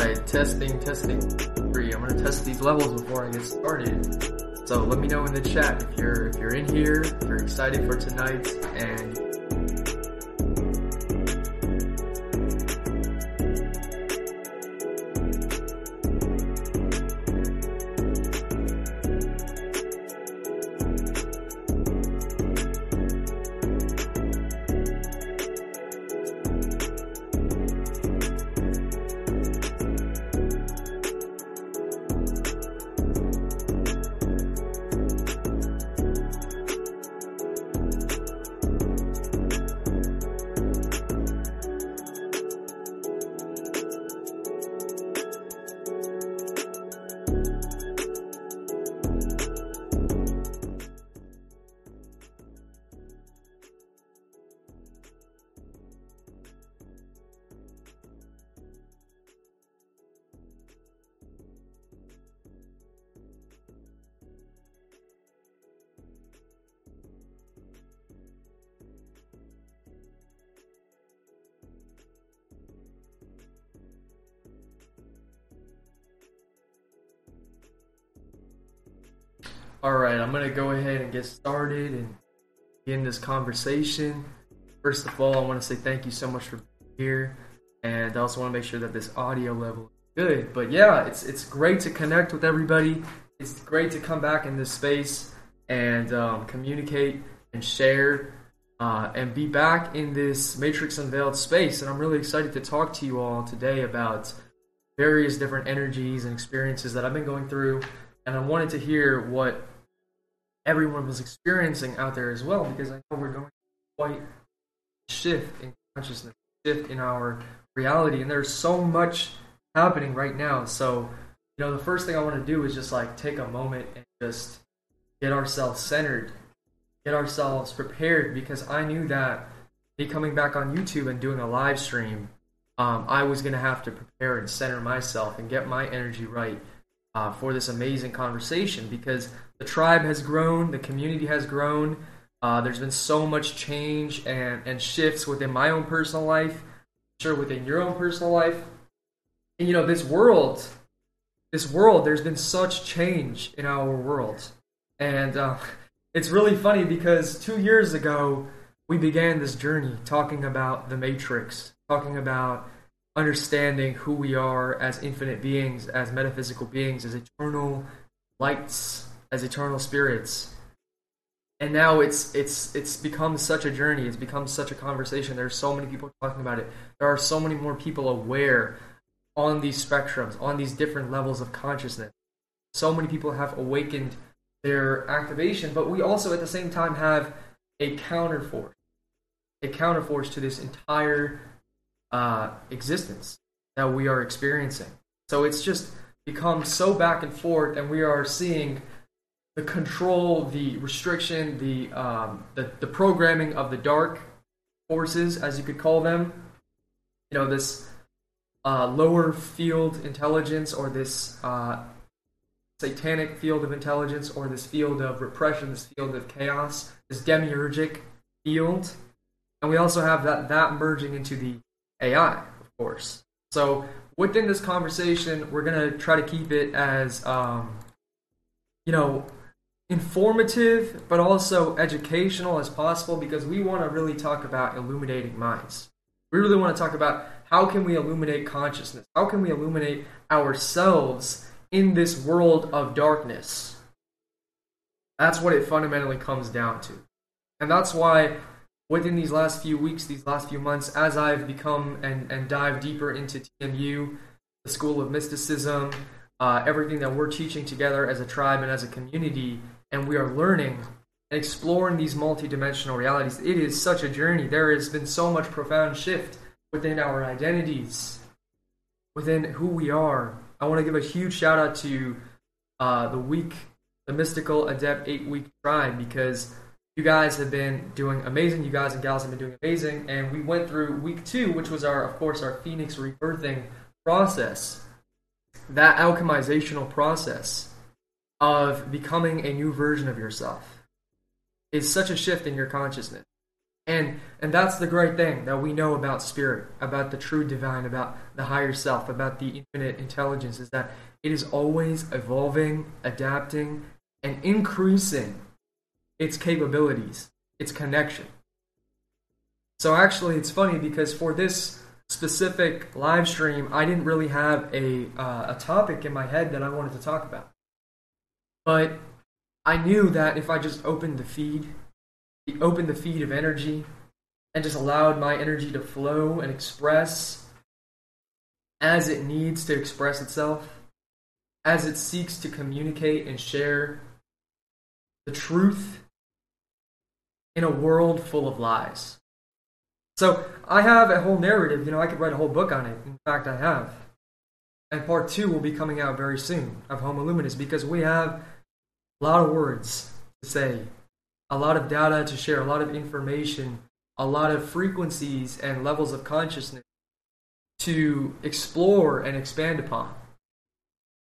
Alright, testing. Free. I'm gonna test these levels before I get started. So let me know in the chat if you're in here, if you're excited for tonight, and Alright, I'm going to go ahead and get started and begin this conversation. First of all, I want to say thank you so much for being here, and I also want to make sure that this audio level is good. But yeah, it's great to connect with everybody. It's great to come back in this space and communicate and share and be back in this Matrix Unveiled space. And I'm really excited to talk to you all today about various different energies and experiences that I've been going through. And I wanted to hear what everyone was experiencing out there as well, because I know we're going through quite a shift in consciousness, shift in our reality, and there's so much happening right now. So, you know, the first thing I want to do is just like take a moment and just get ourselves centered, get ourselves prepared, because I knew that me coming back on YouTube and doing a live stream, I was going to have to prepare and center myself and get my energy right for this amazing conversation, because the tribe has grown, the community has grown, there's been so much change and shifts within my own personal life, I'm sure within your own personal life, and you know, this world, there's been such change in our world, and it's really funny because 2 years ago, we began this journey talking about the Matrix, talking about understanding who we are as infinite beings, as metaphysical beings, as eternal lights, as eternal spirits. And now it's become such a journey. It's become such a conversation. There's so many people talking about it. There are so many more people aware on these spectrums, on these different levels of consciousness. So many people have awakened their activation, but we also at the same time have a counterforce to this entire existence that we are experiencing. So it's just become so back and forth, and we are seeing the control, the restriction, the programming of the dark forces, as you could call them, you know, this lower field intelligence, or this satanic field of intelligence, or this field of repression, this field of chaos, this demiurgic field. And we also have that merging into the AI, of course. So within this conversation, we're going to try to keep it as, you know, informative, but also educational as possible, because we want to really talk about illuminating minds. We really want to talk about how can we illuminate consciousness? How can we illuminate ourselves in this world of darkness? That's what it fundamentally comes down to. And that's why within these last few weeks, these last few months, as I've become and dive deeper into TMU, the School of Mysticism, everything that we're teaching together as a tribe and as a community, and we are learning and exploring these multidimensional realities. It is such a journey. There has been so much profound shift within our identities, within who we are. I want to give a huge shout out to the Mystical Adept 8-week tribe, because you guys have been doing amazing. You guys and gals have been doing amazing. And we went through week 2, which was our Phoenix rebirthing process. That alchemizational process of becoming a new version of yourself is such a shift in your consciousness. And that's the great thing that we know about spirit, about the true divine, about the higher self, about the infinite intelligence, is that it is always evolving, adapting, and increasing its capabilities, its connection. So actually, it's funny, because for this specific live stream, I didn't really have a topic in my head that I wanted to talk about. But I knew that if I just opened the feed of energy and just allowed my energy to flow and express as it needs to express itself, as it seeks to communicate and share the truth in a world full of lies. So I have a whole narrative, you know, I could write a whole book on it. In fact, I have. And part 2 will be coming out very soon of Homoluminous, because we have a lot of words to say, a lot of data to share, a lot of information, a lot of frequencies and levels of consciousness to explore and expand upon.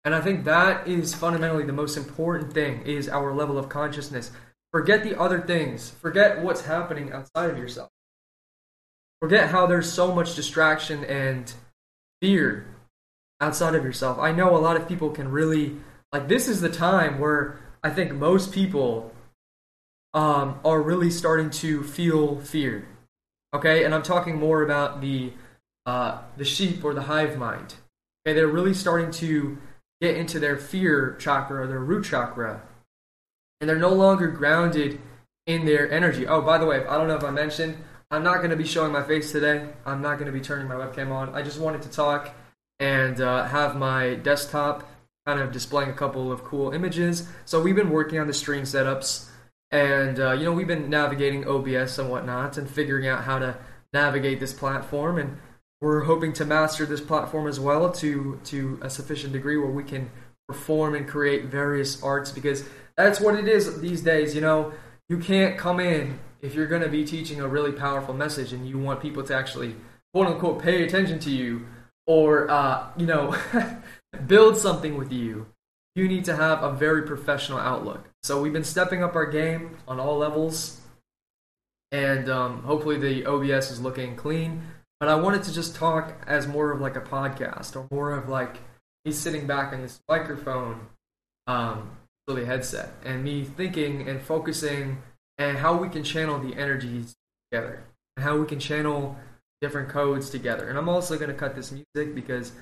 And I think that is fundamentally the most important thing, is our level of consciousness. Forget the other things. Forget what's happening outside of yourself. Forget how there's so much distraction and fear outside of yourself. I know a lot of people can really, like, this is the time where I think most people are really starting to feel fear. Okay, and I'm talking more about the sheep or the hive mind. Okay, they're really starting to get into their fear chakra, their root chakra, and they're no longer grounded in their energy. Oh, by the way, I don't know if I mentioned, I'm not going to be showing my face today. I'm not going to be turning my webcam on. I just wanted to talk and have my desktop kind of displaying a couple of cool images. So we've been working on the stream setups, and you know, we've been navigating OBS and whatnot, and figuring out how to navigate this platform, and we're hoping to master this platform as well to a sufficient degree where we can perform and create various arts, because that's what it is these days. You know, you can't come in if you're going to be teaching a really powerful message and you want people to actually, quote unquote, pay attention to you, or, you know, build something with you. You need to have a very professional outlook. So we've been stepping up our game on all levels, and hopefully the OBS is looking clean. But I wanted to just talk as more of like a podcast, or more of like me sitting back on this microphone, really headset, and me thinking and focusing, and how we can channel the energies together, and how we can channel different codes together. And I'm also going to cut this music, because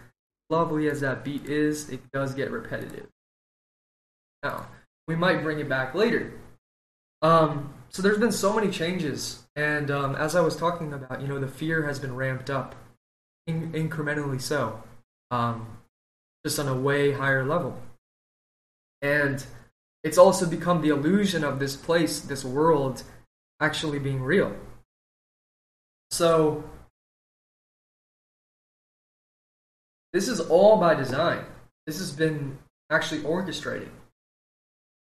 lovely as that beat is, it does get repetitive. Now, we might bring it back later. So there's been so many changes, and as I was talking about, you know, the fear has been ramped up, incrementally so, just on a way higher level. And it's also become the illusion of this place, this world, actually being real. So this is all by design. This has been actually orchestrated.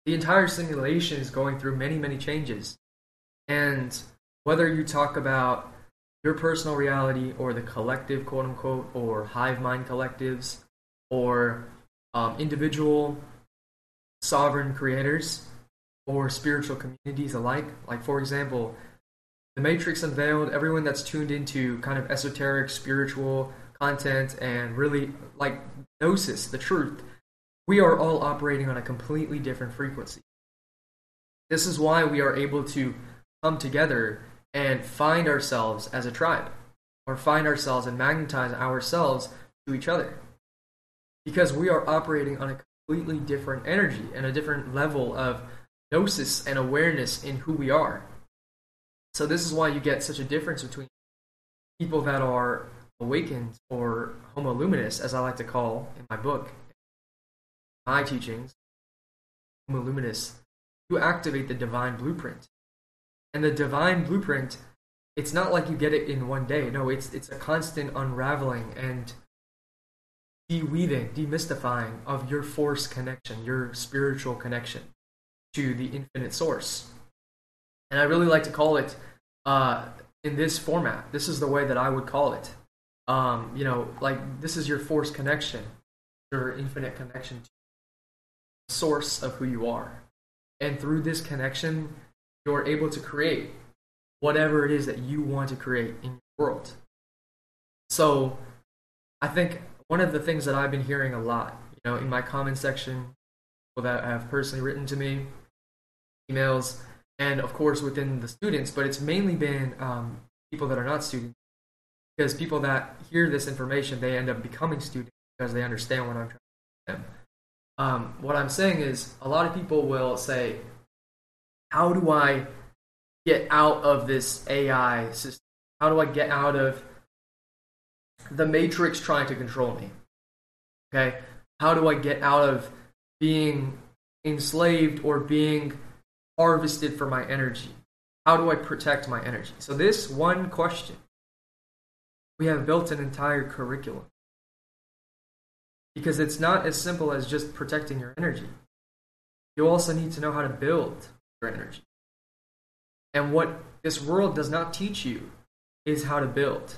The entire simulation is going through many, many changes. And whether you talk about your personal reality or the collective, quote-unquote, or hive mind collectives, or individual sovereign creators, or spiritual communities alike. Like, for example, The Matrix Unveiled, everyone that's tuned into kind of esoteric, spiritual content, and really, like, gnosis, the truth, we are all operating on a completely different frequency. This is why we are able to come together and find ourselves as a tribe, or find ourselves and magnetize ourselves to each other. Because we are operating on a completely different energy and a different level of gnosis and awareness in who we are. So this is why you get such a difference between people that are awakened, or homoluminous, as I like to call in my book, my teachings, homoluminous, you activate the divine blueprint. And the divine blueprint, it's not like you get it in one day. No, it's a constant unraveling and de-weaving, demystifying of your force connection, your spiritual connection to the infinite source. And I really like to call it, in this format, this is the way that I would call it. You know, like, this is your force connection, your infinite connection to the source of who you are. And through this connection, you're able to create whatever it is that you want to create in your world. So I think one of the things that I've been hearing a lot, you know, in my comment section, people that have personally written to me, emails, and of course within the students, but it's mainly been people that are not students, because people that hear this information, they end up becoming students because they understand what I'm trying to do. What I'm saying is, a lot of people will say, how do I get out of this AI system? How do I get out of the matrix trying to control me? Okay, how do I get out of being enslaved or being harvested for my energy? How do I protect my energy? So this one question, we have built an entire curriculum, because it's not as simple as just protecting your energy. You also need to know how to build your energy. And what this world does not teach you is how to build.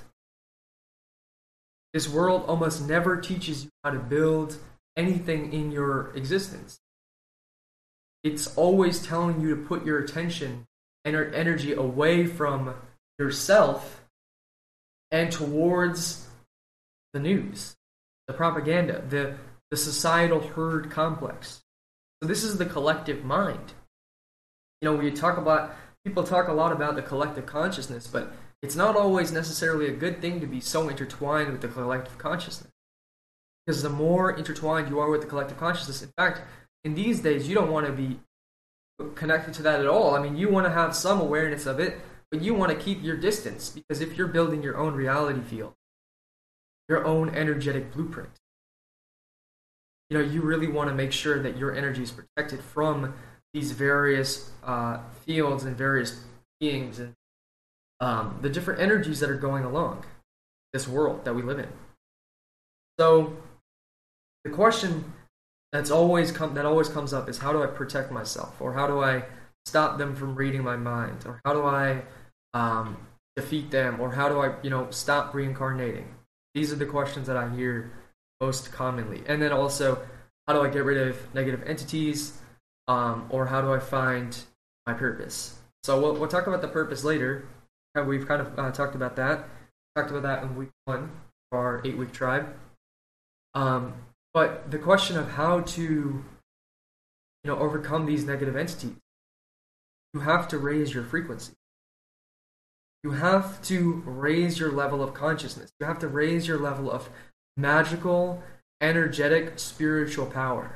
This world almost never teaches you how to build anything in your existence. It's always telling you to put your attention and your energy away from yourself and towards the news, the propaganda, the societal herd complex. So this is the collective mind. You know, when you talk about, people talk a lot about the collective consciousness, but it's not always necessarily a good thing to be so intertwined with the collective consciousness. Because the more intertwined you are with the collective consciousness, in fact, in these days, you don't want to be connected to that at all. I mean, you want to have some awareness of it, but you want to keep your distance, because if you're building your own reality field, your own energetic blueprint, you know, you really want to make sure that your energy is protected from these various fields and various beings and the different energies that are going along this world that we live in. So the question that always comes up is, how do I protect myself, or how do I stop them from reading my mind, or how do I defeat them, or how do I, you know, stop reincarnating? These are the questions that I hear most commonly. And then also, how do I get rid of negative entities, or how do I find my purpose? So we'll talk about the purpose later. We've kind of talked about that. Talked about that in week one of our 8-week tribe. But the question of how to, you know, overcome these negative entities, you have to raise your frequency. You have to raise your level of consciousness. You have to raise your level of magical, energetic, spiritual power.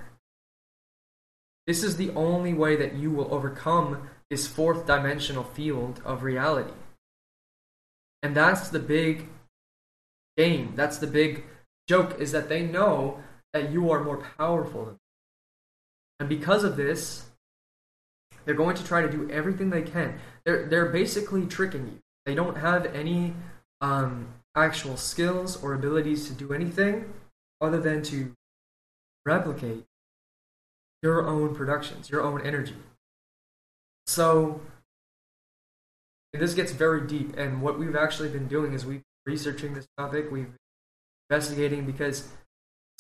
This is the only way that you will overcome this fourth dimensional field of reality. And that's the big game. That's the big joke, is that they know that you are more powerful than them. And because of this, they're going to try to do everything they can. They're basically tricking you. They don't have any actual skills or abilities to do anything other than to replicate your own productions, your own energy. So, and this gets very deep, and what we've actually been doing is we've been researching this topic, we've been investigating, because,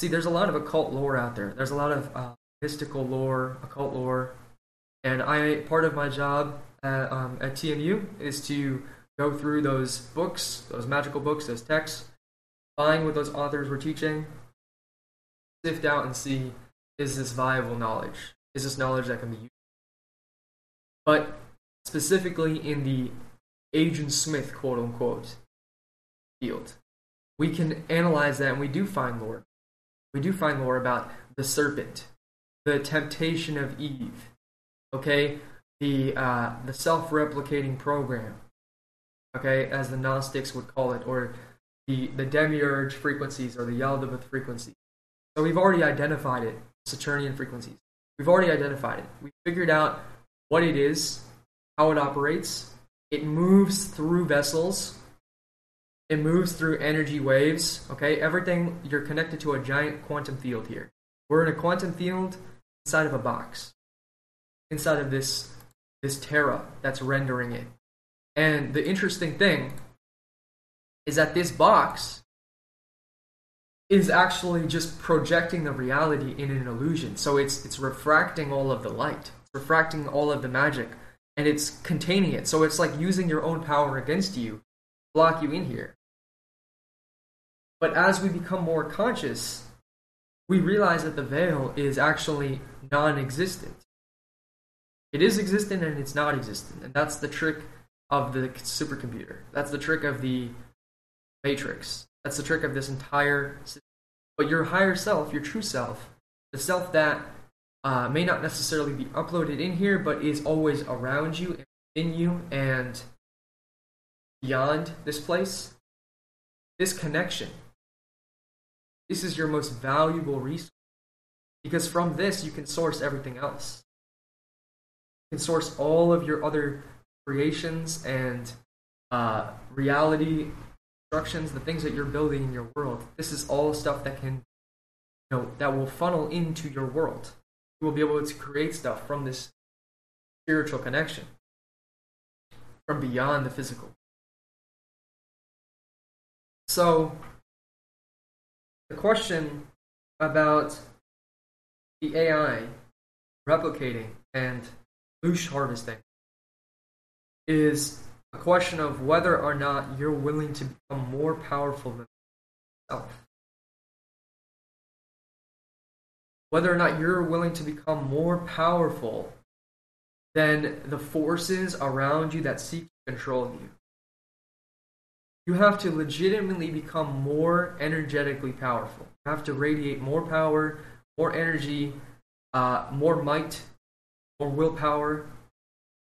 see, there's a lot of occult lore out there. There's a lot of mystical lore, occult lore, and part of my job at TMU is to go through those books, those magical books, those texts, find what those authors were teaching, sift out and see, is this viable knowledge? Is this knowledge that can be used? But specifically in the Agent Smith, quote-unquote, field, we can analyze that, and we do find lore. We do find lore about the serpent, the temptation of Eve, okay, the self-replicating program, okay, as the Gnostics would call it, or the Demiurge frequencies, or the Yaldabaoth frequencies. So we've already identified it, Saturnian frequencies. We've already identified it. We figured out what it is, how it operates. It moves through vessels. It moves through energy waves, okay? Everything, you're connected to a giant quantum field here. We're in a quantum field inside of a box, inside of this Terra that's rendering it. And the interesting thing is that this box is actually just projecting the reality in an illusion. So it's refracting all of the light, it's refracting all of the magic, and it's containing it. So it's like using your own power against you to block you in here. But as we become more conscious, we realize that the veil is actually non-existent. It is existent and it's not existent. And that's the trick of the supercomputer. That's the trick of the Matrix. That's the trick of this entire system. But your higher self, your true self, the self that may not necessarily be uploaded in here, but is always around you, in you, and beyond this place, this connection, this is your most valuable resource. Because from this, you can source everything else. You can source all of your other creations and reality instructions, the things that you're building in your world. This is all stuff that can, you know, that will funnel into your world. You will be able to create stuff from this spiritual connection, from beyond the physical. So, the question about the AI replicating and louche harvesting is a question of whether or not you're willing to become more powerful than yourself. Whether or not you're willing to become more powerful than the forces around you that seek to control you. You have to legitimately become more energetically powerful. You have to radiate more power, more energy, more might, more willpower,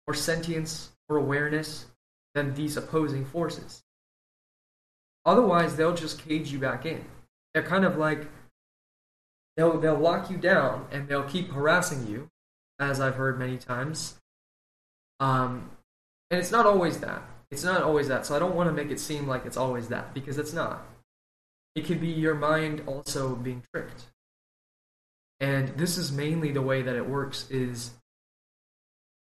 more sentience, more awareness than these opposing forces. Otherwise, they'll just cage you back in. They're kind of like, they'll lock you down and they'll keep harassing you, as I've heard many times. And it's not always that. It's not always that. So I don't want to make it seem like it's always that, because it's not. It could be your mind also being tricked. And this is mainly the way that it works, is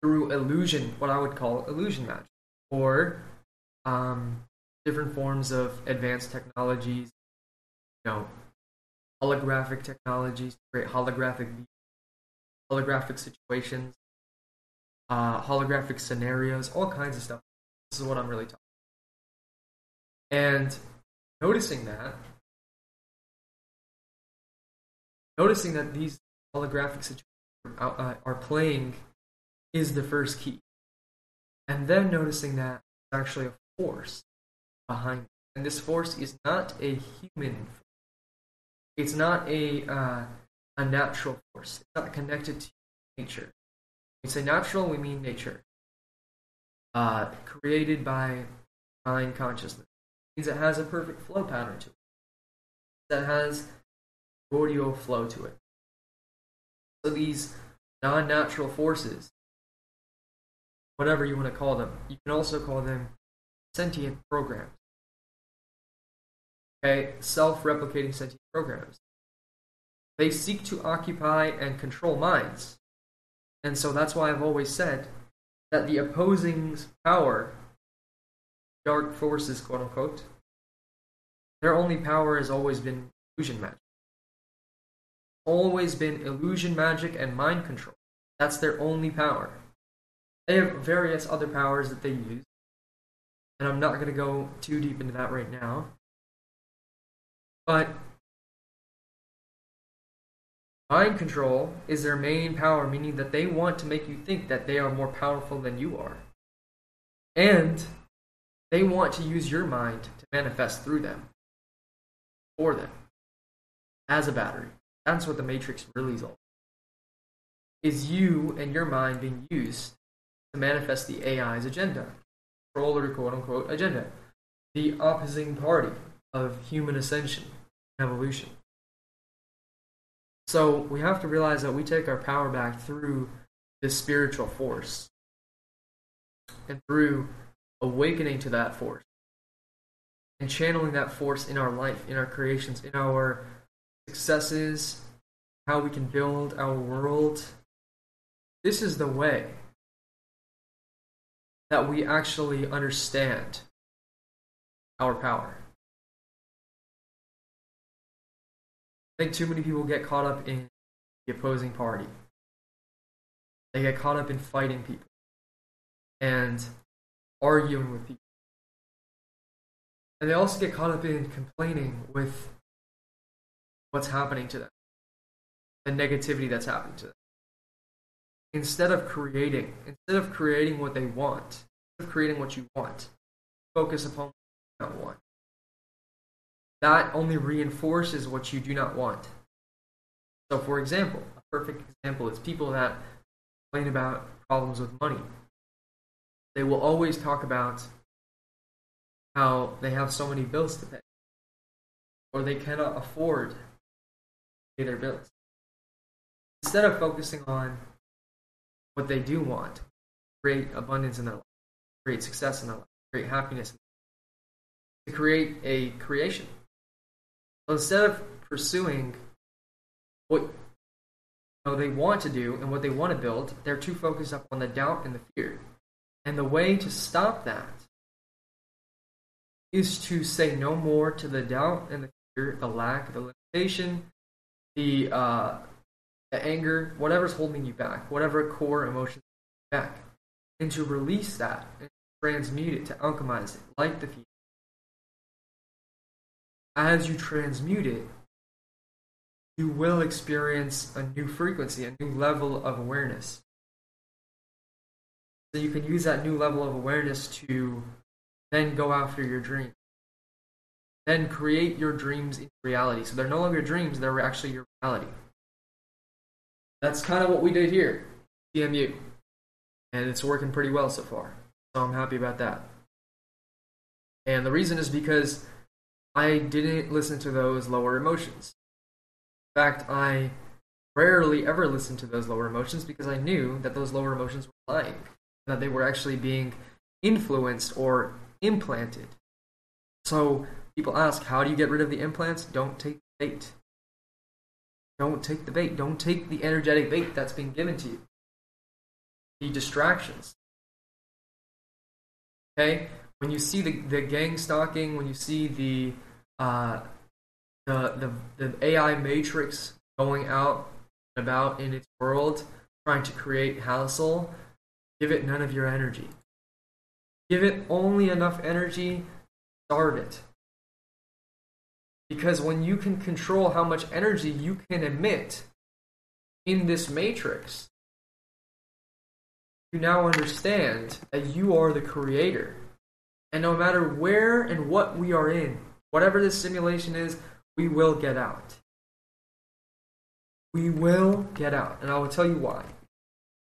through illusion, what I would call illusion magic, or different forms of advanced technologies, you know, holographic technologies to create holographic situations, holographic scenarios, all kinds of stuff. This is what I'm really talking about. And noticing that these holographic situations are playing is the first key. And then noticing that there's actually a force behind it. And this force is not a human force. It's not a natural force. It's not connected to nature. When we say natural, we mean nature. Created by mind consciousness. It means it has a perfect flow pattern to it. That has primordial flow to it. So these non-natural forces, whatever you want to call them, you can also call them sentient programs. Okay, self-replicating sentient programs. They seek to occupy and control minds. And so that's why I've always said that the opposing power, dark forces, quote unquote, their only power has always been illusion magic. Always been illusion magic and mind control. That's their only power. They have various other powers that they use, and I'm not going to go too deep into that right now. But mind control is their main power, meaning that they want to make you think that they are more powerful than you are. And they want to use your mind to manifest through them, for them, as a battery. That's what the Matrix really is all about. Is you and your mind being used to manifest the AI's agenda. Controller, quote-unquote, agenda. The opposing party of human ascension and evolution. So we have to realize that we take our power back through this spiritual force and through awakening to that force and channeling that force in our life, in our creations, in our successes, how we can build our world. This is the way that we actually understand our power. I think too many people get caught up in the opposing party. They get caught up in fighting people and arguing with people. And they also get caught up in complaining with what's happening to them, the negativity that's happening to them. Instead of creating what they want, instead of creating what you want, focus upon what you don't want. That only reinforces what you do not want. So for example, a perfect example is people that complain about problems with money. They will always talk about how they have so many bills to pay, or they cannot afford to pay their bills. Instead of focusing on what they do want, create abundance in their life, create success in their life, create happiness in their life, to create a creation. So instead of pursuing what they want to do and what they want to build, they're too focused up on the doubt and the fear. And the way to stop that is to say no more to the doubt and the fear, the lack, the limitation, the anger, whatever's holding you back, whatever core emotion is holding you back, and to release that and transmute it, to alchemize it, like the fear. As you transmute it, you will experience a new frequency, a new level of awareness. So you can use that new level of awareness to then go after your dream. Then create your dreams into reality. So they're no longer dreams, they're actually your reality. That's kind of what we did here, DMU. And it's working pretty well so far. So I'm happy about that. And the reason is because I didn't listen to those lower emotions. In fact, I rarely ever listened to those lower emotions because I knew that those lower emotions were lying, that they were actually being influenced or implanted. So people ask, how do you get rid of the implants? Don't take the bait. Don't take the bait. Don't take the energetic bait that's been given to you. The distractions. Okay? When you see the gang stalking, when you see the AI matrix going out and about in its world, trying to create hassle, give it none of your energy. Give it only enough energy, starve it. Because when you can control how much energy you can emit in this matrix, you now understand that you are the creator. And no matter where and what we are in, whatever this simulation is, we will get out. We will get out. And I will tell you why.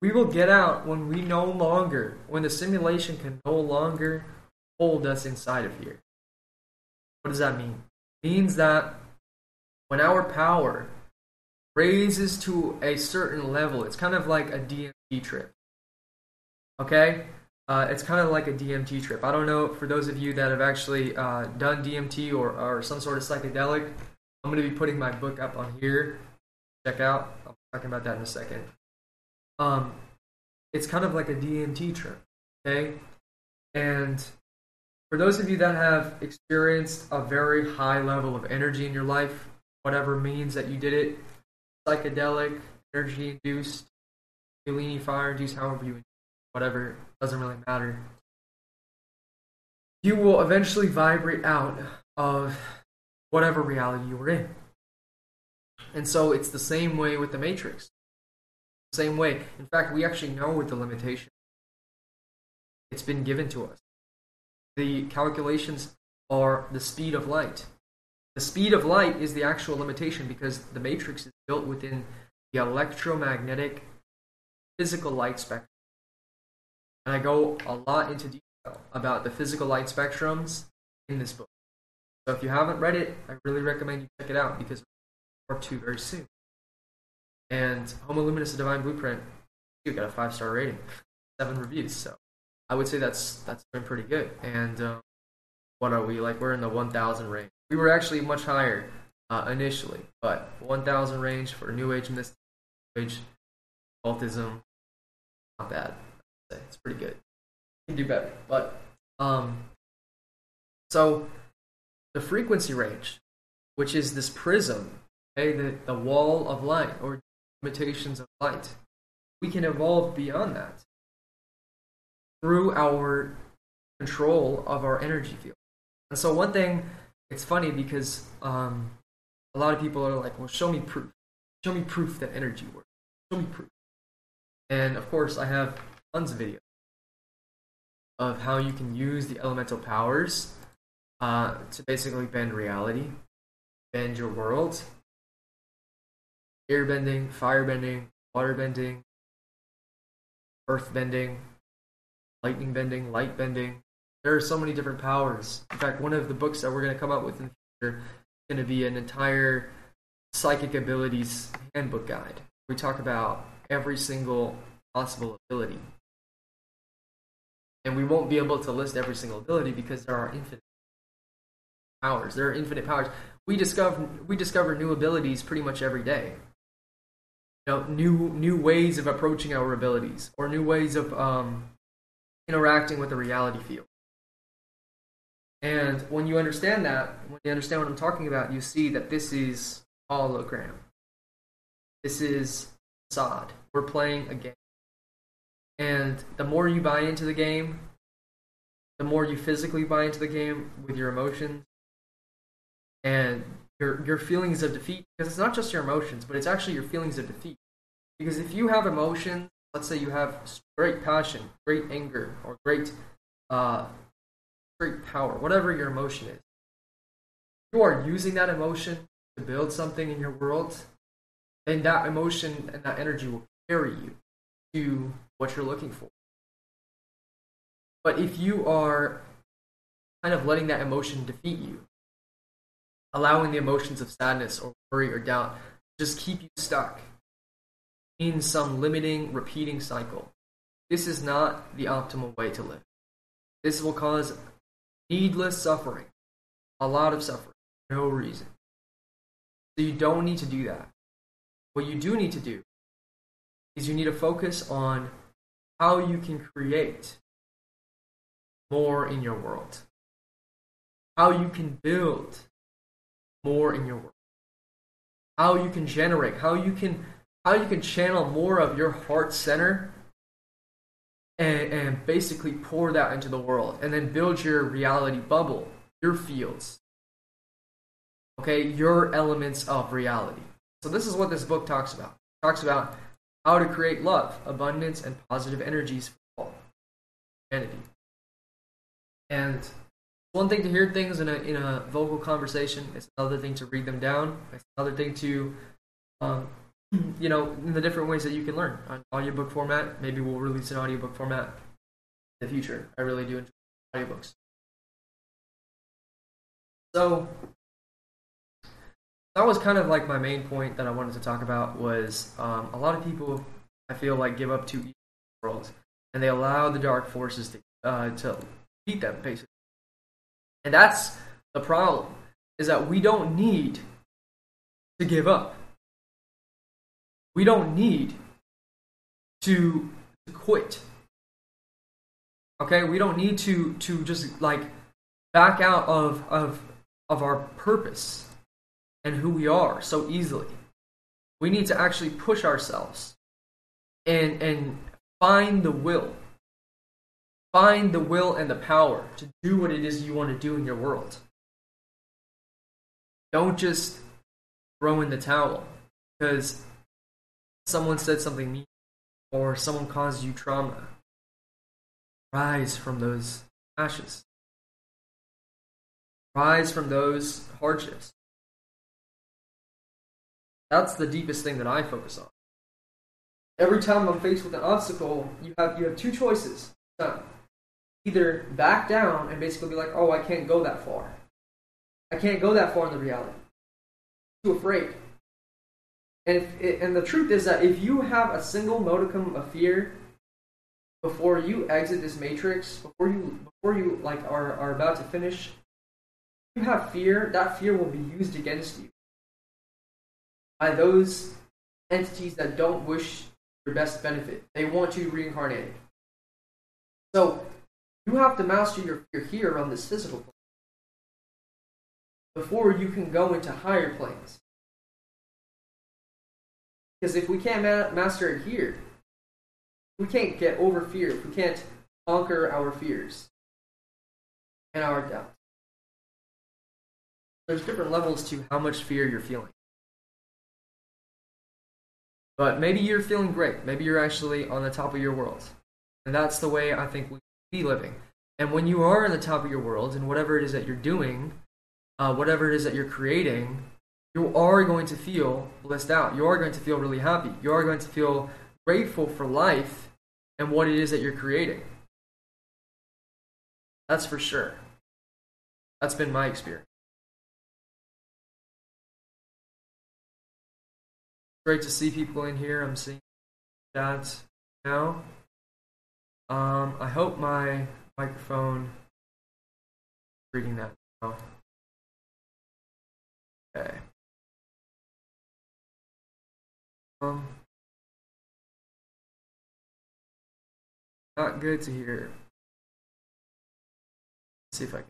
We will get out when we no longer, when the simulation can no longer hold us inside of here. What does that mean? It means that when our power raises to a certain level, it's kind of like a DMT trip. Okay? It's kind of like a DMT trip. I don't know, for those of you that have actually done DMT or some sort of psychedelic, I'm going to be putting my book up on here. Check out. I'll be talking about that in a second. It's kind of like a DMT trip, okay? And for those of you that have experienced a very high level of energy in your life, whatever means that you did it, psychedelic, energy-induced, Kundalini fire-induced, however you, whatever, doesn't really matter. You will eventually vibrate out of whatever reality you were in. And so it's the same way with the Matrix. Same way. In fact, we actually know what the limitation is. It's been given to us. The calculations are the speed of light. The speed of light is the actual limitation because the Matrix is built within the electromagnetic physical light spectrum. And I go a lot into detail about the physical light spectrums in this book. So if you haven't read it, I really recommend you check it out because we're going to do part 2 very soon. And Homoluminous: The Divine Blueprint, you got a 5-star rating, 7 reviews. So I would say that's been pretty good. And what are we like? We're in the 1,000 range. We were actually much higher initially, but 1,000 range for New Age mysticism, New Age occultism, not bad. It's pretty good. You can do better, but so the frequency range, which is this prism. Okay, the wall of light or limitations of light. We can evolve beyond that through our control of our energy field. And so one thing, it's funny because a lot of people are like, well, show me proof. Show me proof that energy works. Show me proof. And of course, I have tons of videos of how you can use the elemental powers to basically bend reality, bend your world. Airbending, firebending, waterbending, earthbending, lightning bending, light bending. There are so many different powers. In fact, one of the books that we're going to come up with in the future is going to be an entire psychic abilities handbook guide. We talk about every single possible ability. And we won't be able to list every single ability because there are infinite powers. There are infinite powers. We discover new abilities pretty much every day. You know, new ways of approaching our abilities, or new ways of interacting with the reality field. And when you understand that, when you understand what I'm talking about, you see that this is hologram. This is facade. We're playing a game. And the more you buy into the game, the more you physically buy into the game with your emotions and your feelings of defeat, because it's not just your emotions, but it's actually your feelings of defeat. Because if you have emotions, let's say you have great passion, great anger, or great power, whatever your emotion is, you are using that emotion to build something in your world, then that emotion and that energy will carry you to what you're looking for. But if you are kind of letting that emotion defeat you, allowing the emotions of sadness or worry or doubt to just keep you stuck in some limiting, repeating cycle. This is not the optimal way to live. This will cause needless suffering, a lot of suffering, no reason. So you don't need to do that. What you do need to do is you need to focus on how you can create more in your world, how you can build more in your work, how you can generate, how you can channel more of your heart center and basically pour that into the world, and then build your reality bubble, your fields, okay, your elements of reality. So this is what this book talks about. It talks about how to create love, abundance, and positive energies for all humanity. And one thing to hear things in a vocal conversation. It's another thing to read them down. It's another thing to you know, in the different ways that you can learn on audiobook format. Maybe we'll release an audiobook format in the future. I really do enjoy audiobooks. So that was kind of like my main point that I wanted to talk about was a lot of people, I feel like, give up to evil worlds, and they allow the dark forces to beat them, basically. And that's the problem, is that we don't need to give up. We don't need to quit. Okay, we don't need to just like back out of our purpose and who we are so easily. We need to actually push ourselves and find the will and the power to do what it is you want to do in your world. Don't just throw in the towel because someone said something mean or someone caused you trauma. Rise from those ashes. Rise from those hardships. That's the deepest thing that I focus on. Every time I'm faced with an obstacle, you have two choices. Either back down and basically be like, oh, I can't go that far. I can't go that far in the reality. I'm too afraid. And the truth is that if you have a single modicum of fear before you exit this matrix, before you like are about to finish, if you have fear, that fear will be used against you by those entities that don't wish your best benefit. They want you reincarnated. So you have to master your fear here on this physical plane before you can go into higher planes. Because if we can't master it here, we can't get over fear. We can't conquer our fears and our doubts. There's different levels to how much fear you're feeling. But maybe you're feeling great. Maybe you're actually on the top of your world. And that's the way I think we should be living. And when you are on the top of your world, and whatever it is that you're doing, whatever it is that you're creating, you are going to feel blissed out. You are going to feel really happy. You are going to feel grateful for life and what it is that you're creating. That's for sure. That's been my experience. Great to see people in here. I'm seeing that now. I hope my microphone is reading that now. Okay. Not good to hear. Let's see if I can.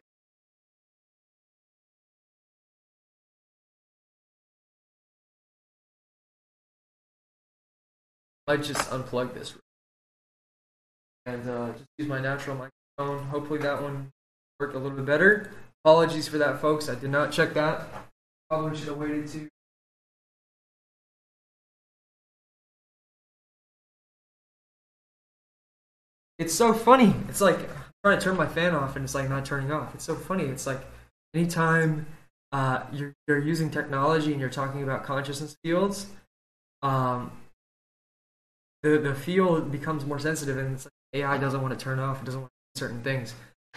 Let's just unplug this and just use my natural microphone. Hopefully that one worked a little bit better. Apologies for that, folks. I did not check that. Probably should have waited to. It's so funny. It's like I'm trying to turn my fan off and it's like not turning off. It's so funny. It's like anytime you're using technology and you're talking about consciousness fields, the field becomes more sensitive, and it's like AI doesn't want to turn off. It doesn't want to do certain things.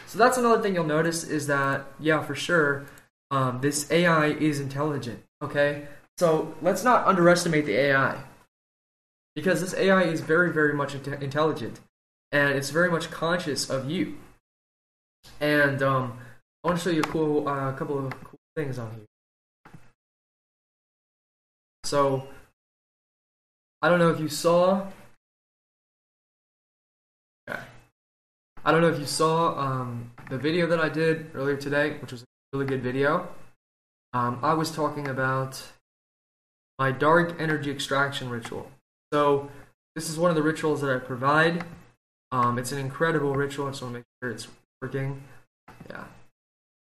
So that's another thing you'll notice is that, yeah, for sure, this AI is intelligent. Okay, so let's not underestimate the AI, because this AI is very, very much intelligent. And it's very much conscious of you. And I want to show you a couple of cool things on here. So, I don't know if you saw. Okay. I don't know if you saw the video that I did earlier today, which was a really good video. I was talking about my dark energy extraction ritual. So, this is one of the rituals that I provide. It's an incredible ritual. I just want to make sure it's working. Yeah.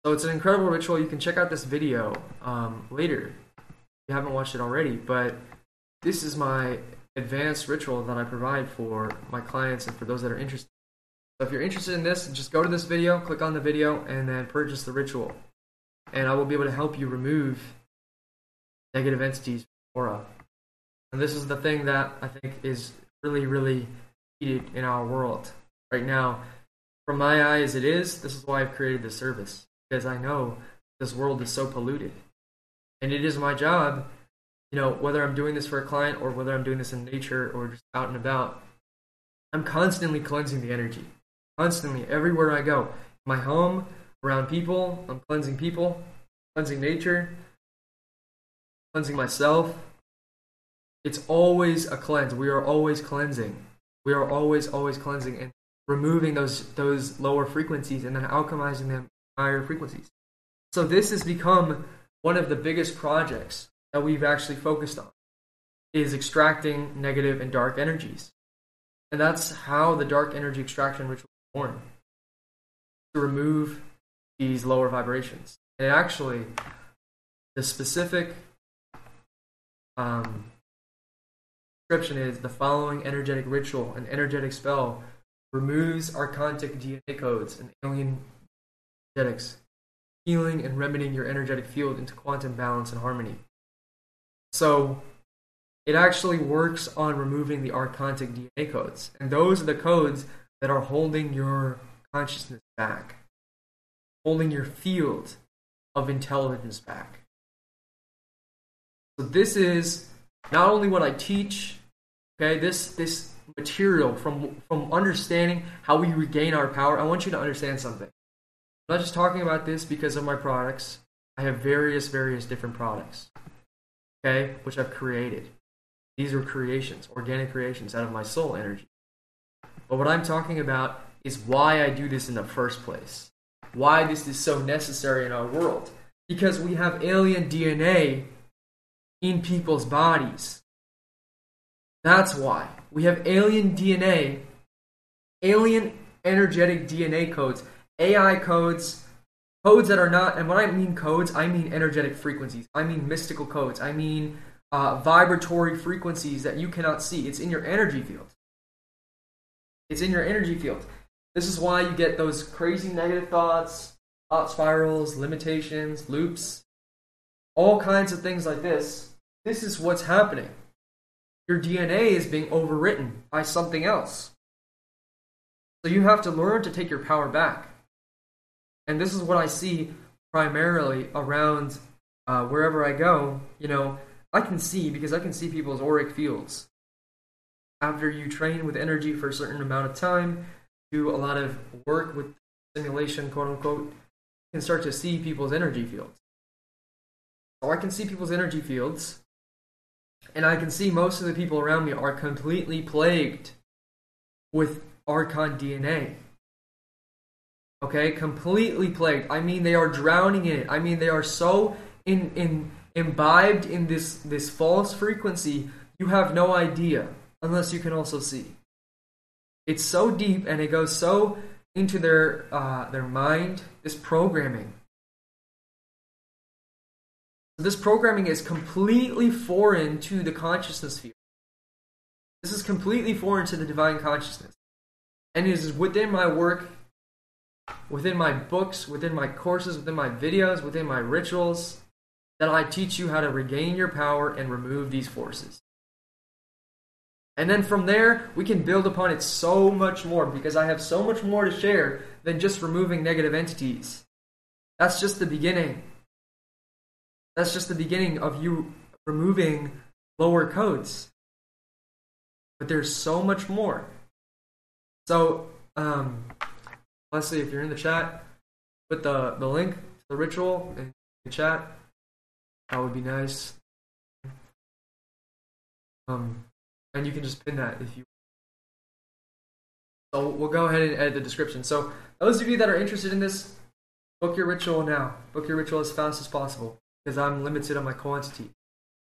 So it's an incredible ritual. You can check out this video later if you haven't watched it already. But this is my advanced ritual that I provide for my clients and for those that are interested. So if you're interested in this, just go to this video, click on the video, and then purchase the ritual. And I will be able to help you remove negative entities from your aura. And this is the thing that I think is really, really needed in our world right now. From my eyes, it is. This is why I've created this service, because I know this world is so polluted. And it is my job, you know, whether I'm doing this for a client or whether I'm doing this in nature or just out and about, I'm constantly cleansing the energy. Constantly, everywhere I go. My home, around people, I'm cleansing people, cleansing nature, cleansing myself. It's always a cleanse. We are always cleansing. We are always cleansing and removing those lower frequencies and then alchemizing them higher frequencies. So this has become one of the biggest projects that we've actually focused on, is extracting negative and dark energies. And that's how the dark energy extraction ritual was born, to remove these lower vibrations. And actually, the specific description is the following energetic ritual, an energetic spell, removes archonic DNA codes and alien energetics, healing and remedying your energetic field into quantum balance and harmony. So it actually works on removing the archonic DNA codes. And those are the codes that are holding your consciousness back, holding your field of intelligence back. So this is not only what I teach, okay, this material from understanding how we regain our power. I want you to understand something. I'm not just talking about this because of my products. I have various different products, okay, which I've created. These are creations, organic creations out of my soul energy. But what I'm talking about is why I do this in the first place, why this is so necessary in our world. Because we have alien DNA in people's bodies. That's why. We have alien DNA, alien energetic DNA codes, AI codes, codes that are not, and when I mean codes, I mean energetic frequencies. I mean mystical codes. I mean vibratory frequencies that you cannot see. It's in your energy field. It's in your energy field. This is why you get those crazy negative thoughts, thought spirals, limitations, loops, all kinds of things like this. This is what's happening. Your DNA is being overwritten by something else. So you have to learn to take your power back. And this is what I see primarily around wherever I go. You know, I can see, because I can see people's auric fields. After you train with energy for a certain amount of time, do a lot of work with simulation, quote unquote, you can start to see people's energy fields. So I can see people's energy fields, and I can see most of the people around me are completely plagued with Archon DNA. Okay, completely plagued. I mean, they are drowning in it. I mean, they are so imbibed in this false frequency, you have no idea, unless you can also see. It's so deep, and it goes so into their mind, this programming. This programming is completely foreign to the consciousness field. This is completely foreign to the divine consciousness. And it is within my work, within my books, within my courses, within my videos, within my rituals, that I teach you how to regain your power and remove these forces. And then from there, we can build upon it so much more, because I have so much more to share than just removing negative entities. That's just the beginning. That's just the beginning of you removing lower codes. But there's so much more. So, Leslie, if you're in the chat, put the link to the ritual in the chat. That would be nice. And you can just pin that if you want. So we'll go ahead and edit the description. So those of you that are interested in this, book your ritual now. Book your ritual as fast as possible, because I'm limited on my quantity.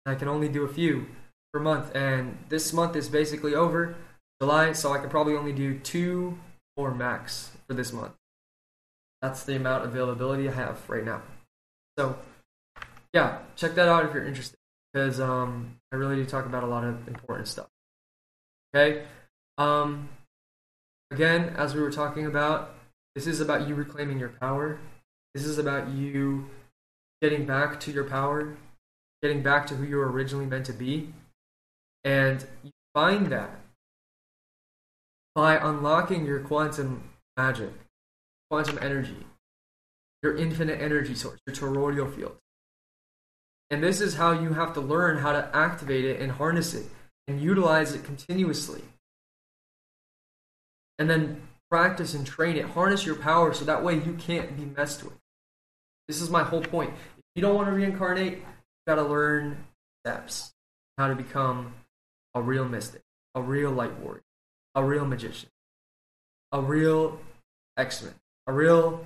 I can only do a few per month, and this month is basically over, July, so I can probably only do 2 or max for this month. That's the amount of availability I have right now. So, yeah, check that out if you're interested, because I really do talk about a lot of important stuff. Okay? Again, as we were talking about, this is about you reclaiming your power. This is about you getting back to your power, getting back to who you were originally meant to be. And you find that by unlocking your quantum magic, quantum energy, your infinite energy source, your toroidal field. And this is how you have to learn how to activate it and harness it and utilize it continuously. And then practice and train it. Harness your power so that way you can't be messed with. This is my whole point. If you don't want to reincarnate, you got to learn steps. How to become a real mystic, a real light warrior, a real magician, a real X-Men, a real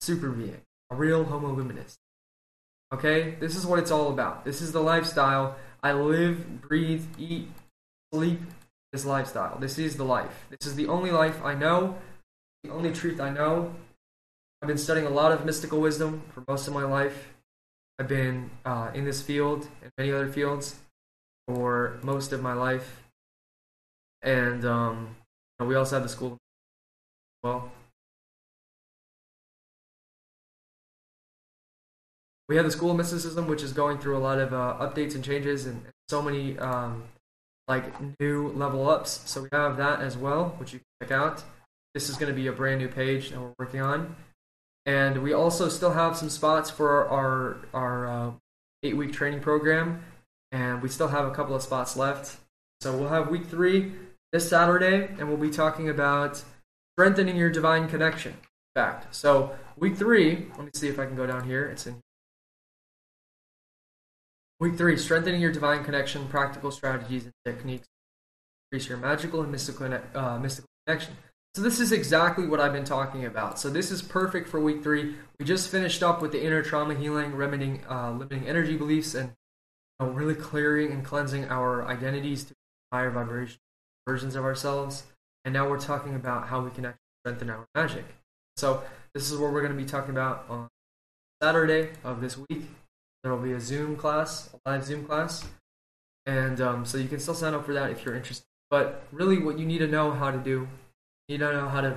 super being, a real homoluminous. Okay? This is what it's all about. This is the lifestyle. I live, breathe, eat, sleep this lifestyle. This is the life. This is the only life I know, the only truth I know. I've been studying a lot of mystical wisdom for most of my life. I've been in this field and many other fields for most of my life. And we also have the School of Mysticism as well. We have the School of Mysticism, which is going through a lot of updates and changes and so many new level ups. So we have that as well, which you can check out. This is going to be a brand new page that we're working on. And we also still have some spots for our 8-week training program. And we still have a couple of spots left. So we'll have week 3 this Saturday, and we'll be talking about strengthening your divine connection. In fact, so week 3, let me see if I can go down here. It's in week 3, strengthening your divine connection, practical strategies and techniques to increase your magical and mystical connection. So this is exactly what I've been talking about. So this is perfect for week 3. We just finished up with the inner trauma healing, remedying limiting energy beliefs, and really clearing and cleansing our identities to higher vibration versions of ourselves. And now we're talking about how we can actually strengthen our magic. So this is what we're going to be talking about on Saturday of this week. There will be a Zoom class, a live Zoom class. And so you can still sign up for that if you're interested. But really what you need to know how to do, you don't know how to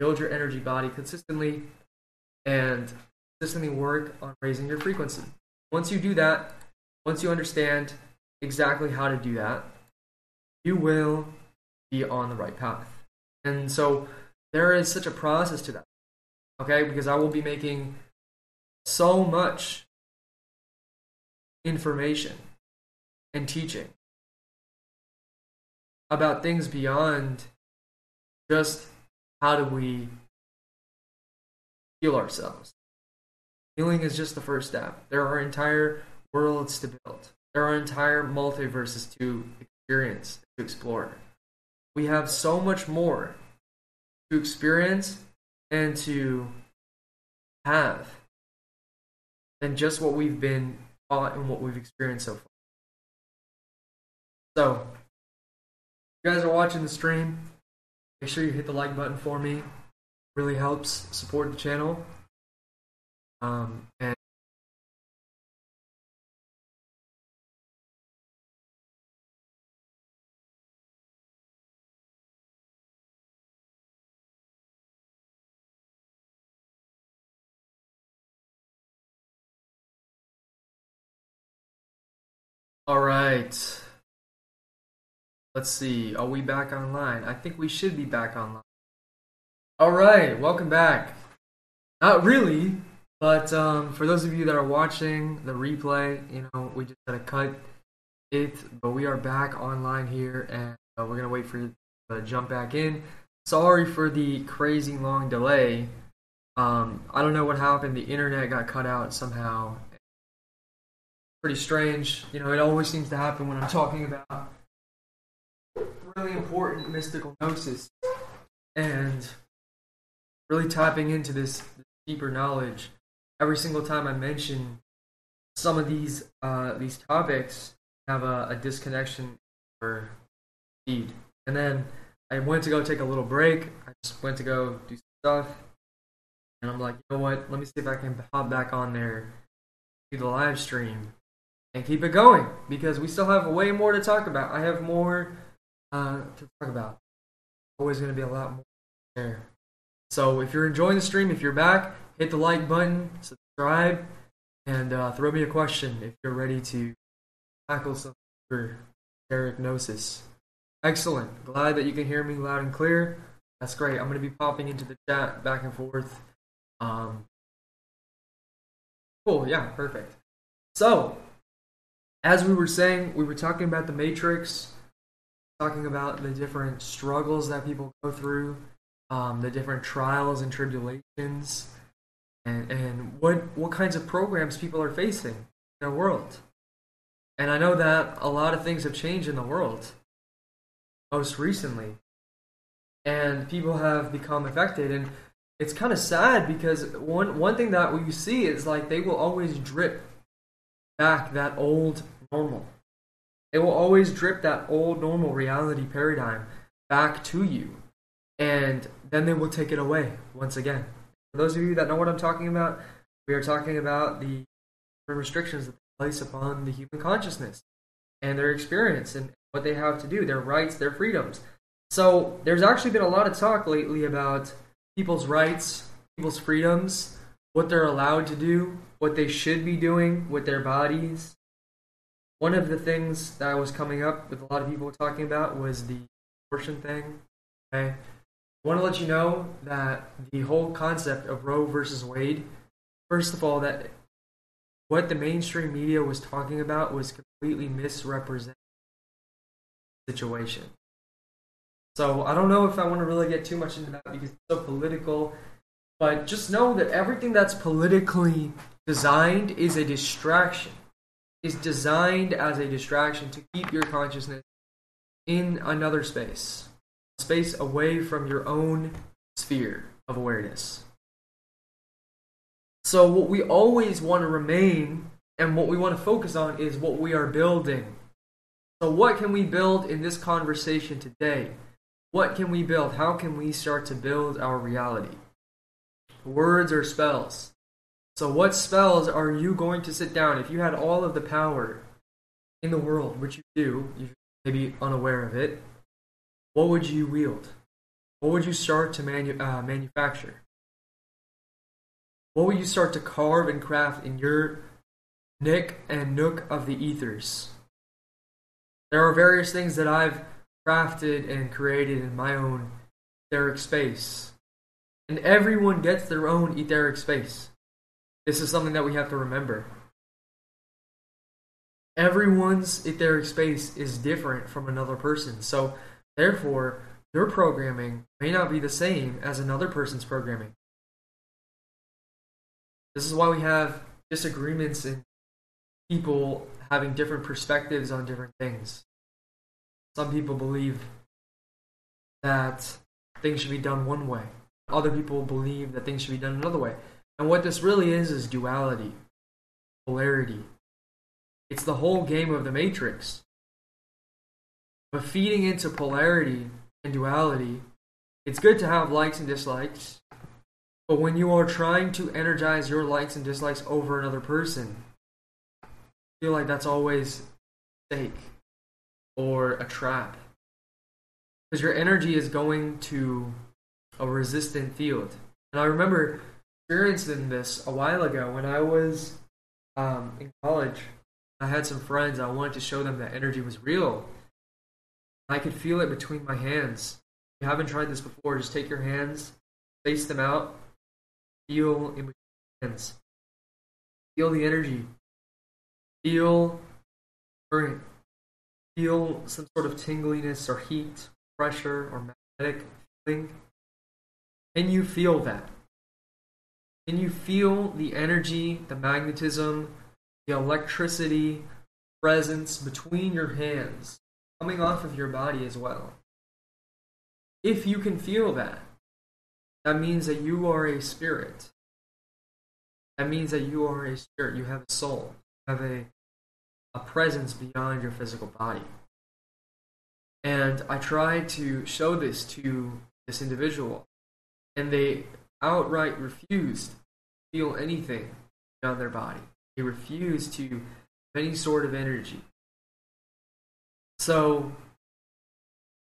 build your energy body consistently and consistently work on raising your frequency. Once you do that, once you understand exactly how to do that, you will be on the right path. And so there is such a process to that, okay? Because I will be making so much information and teaching about things beyond just how do we heal ourselves. Healing is just the first step. There are entire worlds to build. There are entire multiverses to experience, to explore. We have so much more to experience and to have than just what we've been taught and what we've experienced so far. So, if you guys are watching the stream, make sure you hit the like button for me. It really helps support the channel. And all right. Let's see, are we back online? I think we should be back online. All right, welcome back. Not really, but for those of you that are watching the replay, we just gotta cut it, but we are back online here, and we're gonna wait for you to jump back in. Sorry for the crazy long delay. I don't know what happened. The internet got cut out somehow. Pretty strange. It always seems to happen when I'm talking about really important mystical gnosis and really tapping into this deeper knowledge. Every single time I mention some of these topics, I have a disconnection or feed. And then I went to go take a little break. I just went to go do stuff, and I'm like, you know what? Let me see if I can hop back on there, do the live stream, and keep it going because we still have way more to talk about. I have more to talk about. Always going to be a lot more there. So if you're enjoying the stream, if you're back, hit the like button, subscribe, and throw me a question if you're ready to tackle some esoteric gnosis. Excellent. Glad that you can hear me loud and clear. That's great. I'm going to be popping into the chat back and forth. Cool. Yeah, perfect. So, as we were saying, we were talking about the Matrix, talking about the different struggles that people go through, the different trials and tribulations, and what kinds of programs people are facing in their world. And I know that a lot of things have changed in the world most recently, and people have become affected. And it's kind of sad because one thing that we see is like they will always drip back that old normal. It will always drip that old normal reality paradigm back to you, and then they will take it away once again. For those of you that know what I'm talking about, we are talking about the restrictions that they place upon the human consciousness and their experience and what they have to do, their rights, their freedoms. So there's actually been a lot of talk lately about people's rights, people's freedoms, what they're allowed to do, what they should be doing with their bodies. One of the things that was coming up with a lot of people talking about was the abortion thing. Okay? I want to let you know that the whole concept of Roe versus Wade, first of all, that what the mainstream media was talking about was completely misrepresented situation. So I don't know if I want to really get too much into that because it's so political, but just know that everything that's politically designed is a distraction. It's designed as a distraction to keep your consciousness in another space, a space away from your own sphere of awareness. So what we always want to remain and what we want to focus on is what we are building. So what can we build in this conversation today? What can we build? How can we start to build our reality? Words or spells? So what spells are you going to sit down? If you had all of the power in the world, which you do, you're maybe unaware of it, what would you wield? What would you start to manufacture? What would you start to carve and craft in your nick and nook of the ethers? There are various things that I've crafted and created in my own etheric space. And everyone gets their own etheric space. This is something that we have to remember. Everyone's etheric space is different from another person. So, therefore, your programming may not be the same as another person's programming. This is why we have disagreements in people having different perspectives on different things. Some people believe that things should be done one way. Other people believe that things should be done another way. And what this really is duality, polarity. It's the whole game of the Matrix. But feeding into polarity and duality, it's good to have likes and dislikes, but when you are trying to energize your likes and dislikes over another person, I feel like that's always a mistake or a trap. Because your energy is going to a resistant field. And I remember experiencing this a while ago when I was in college. I had some friends. I wanted to show them that energy was real. I could feel it between my hands. If you haven't tried this before, just take your hands, place them out, feel in between your hands. Feel the energy. Feel current. Feel some sort of tingliness or heat, pressure, or magnetic feeling. Can you feel that? Can you feel the energy, the magnetism, the electricity, presence between your hands, coming off of your body as well? If you can feel that, that means that you are a spirit. That means that you are a spirit. You have a soul. You have a presence beyond your physical body. And I tried to show this to this individual, and they outright refused to feel anything beyond their body. They refused to have any sort of energy. So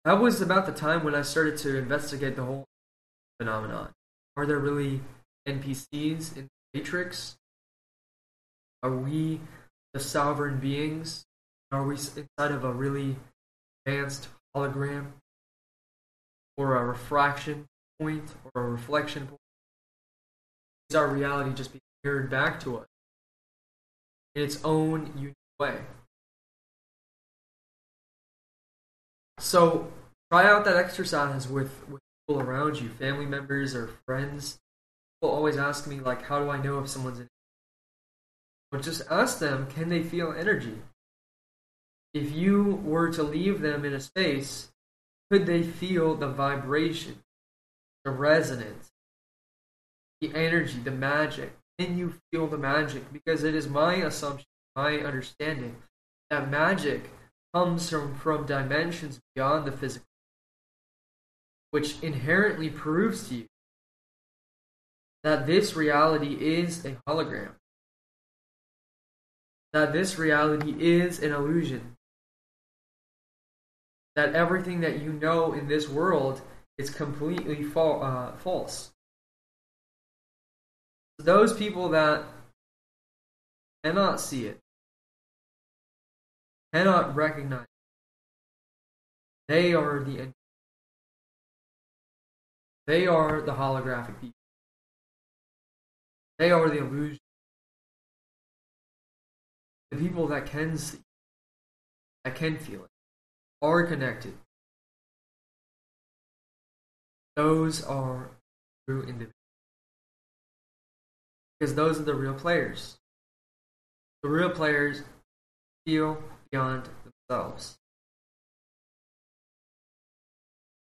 that was about the time when I started to investigate the whole phenomenon. Are there really NPCs in the Matrix? Are we the sovereign beings Are we inside of a really advanced hologram or a refraction point or a reflection point? Is our reality just being mirrored back to us in its own unique way? So try out that exercise with people around you, family members or friends. People always ask me, like, how do I know if someone's in it? But just ask them, can they feel energy? If you were to leave them in a space, could they feel the vibration, the resonance, the energy, the magic? Can you feel the magic? Because it is my assumption, my understanding, that magic comes from dimensions beyond the physical, which inherently proves to you that this reality is a hologram, that this reality is an illusion, that everything that you know in this world is completely false. Those people that cannot see it, cannot recognize it, they are the end. They are the holographic people. They are the illusion. The people that can see, that can feel it, are connected. Those are true individuals. Because those are the real players. The real players feel beyond themselves.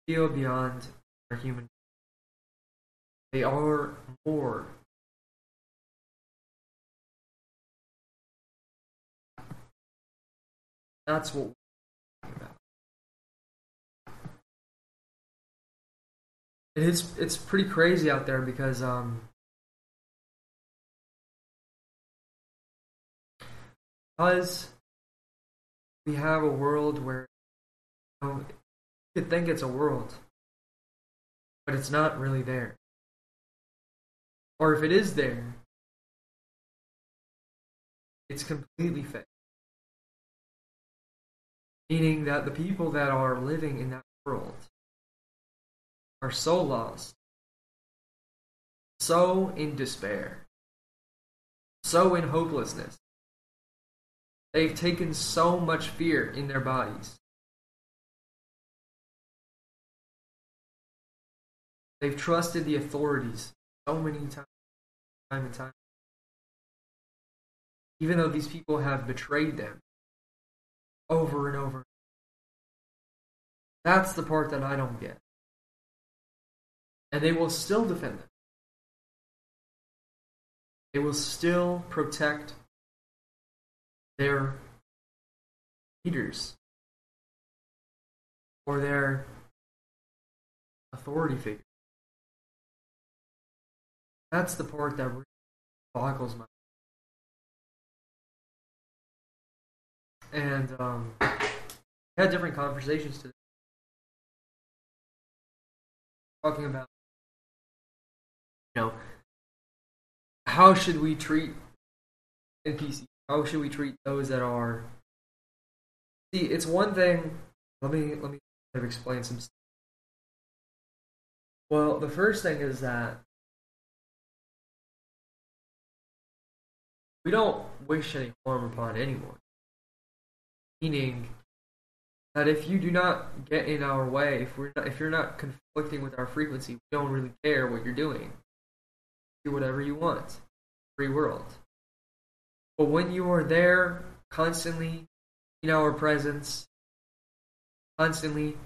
Feel beyond their human. They are more. That's what we're talking about. It's pretty crazy out there because we have a world where you could think it's a world, but it's not really there. Or if it is there, it's completely fake. Meaning that the people that are living in that world are so lost, so in despair, so in hopelessness. They've taken so much fear in their bodies. They've trusted the authorities so many times, time and time. Even though these people have betrayed them. Over and over. That's the part that I don't get. And they will still defend them. They will still protect their leaders or their authority figures. That's the part that really boggles my mind. And had different conversations today, talking about, how should we treat NPCs? How should we treat those that are? See, it's one thing. Let me kind of explain some stuff. Well, the first thing is that we don't wish any harm upon anyone. Meaning that if you do not get in our way, if you're not conflicting with our frequency, we don't really care what you're doing. Do whatever you want. Free world. But when you are there constantly in our presence, constantly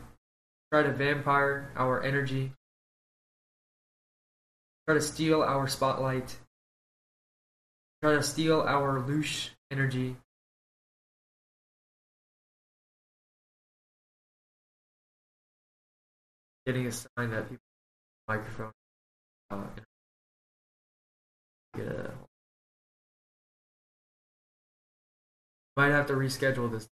try to vampire our energy, try to steal our spotlight, try to steal our louche energy, getting a sign that people microphone might have to reschedule this.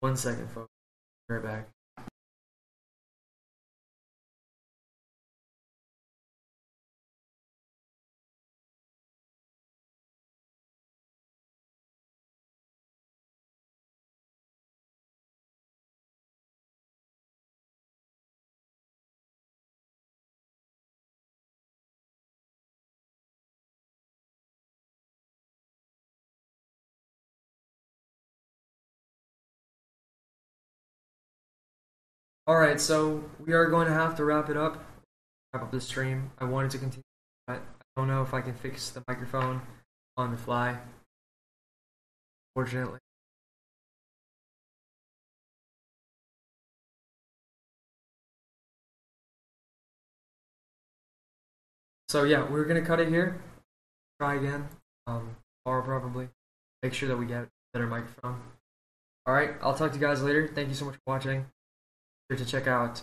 One second, folks. Be right back. Alright, so we are going to have to wrap up the stream. I wanted to continue, but I don't know if I can fix the microphone on the fly, unfortunately. So yeah, we're going to cut it here, try again, tomorrow probably, make sure that we get a better microphone. Alright, I'll talk to you guys later. Thank you so much for watching. Be sure to check out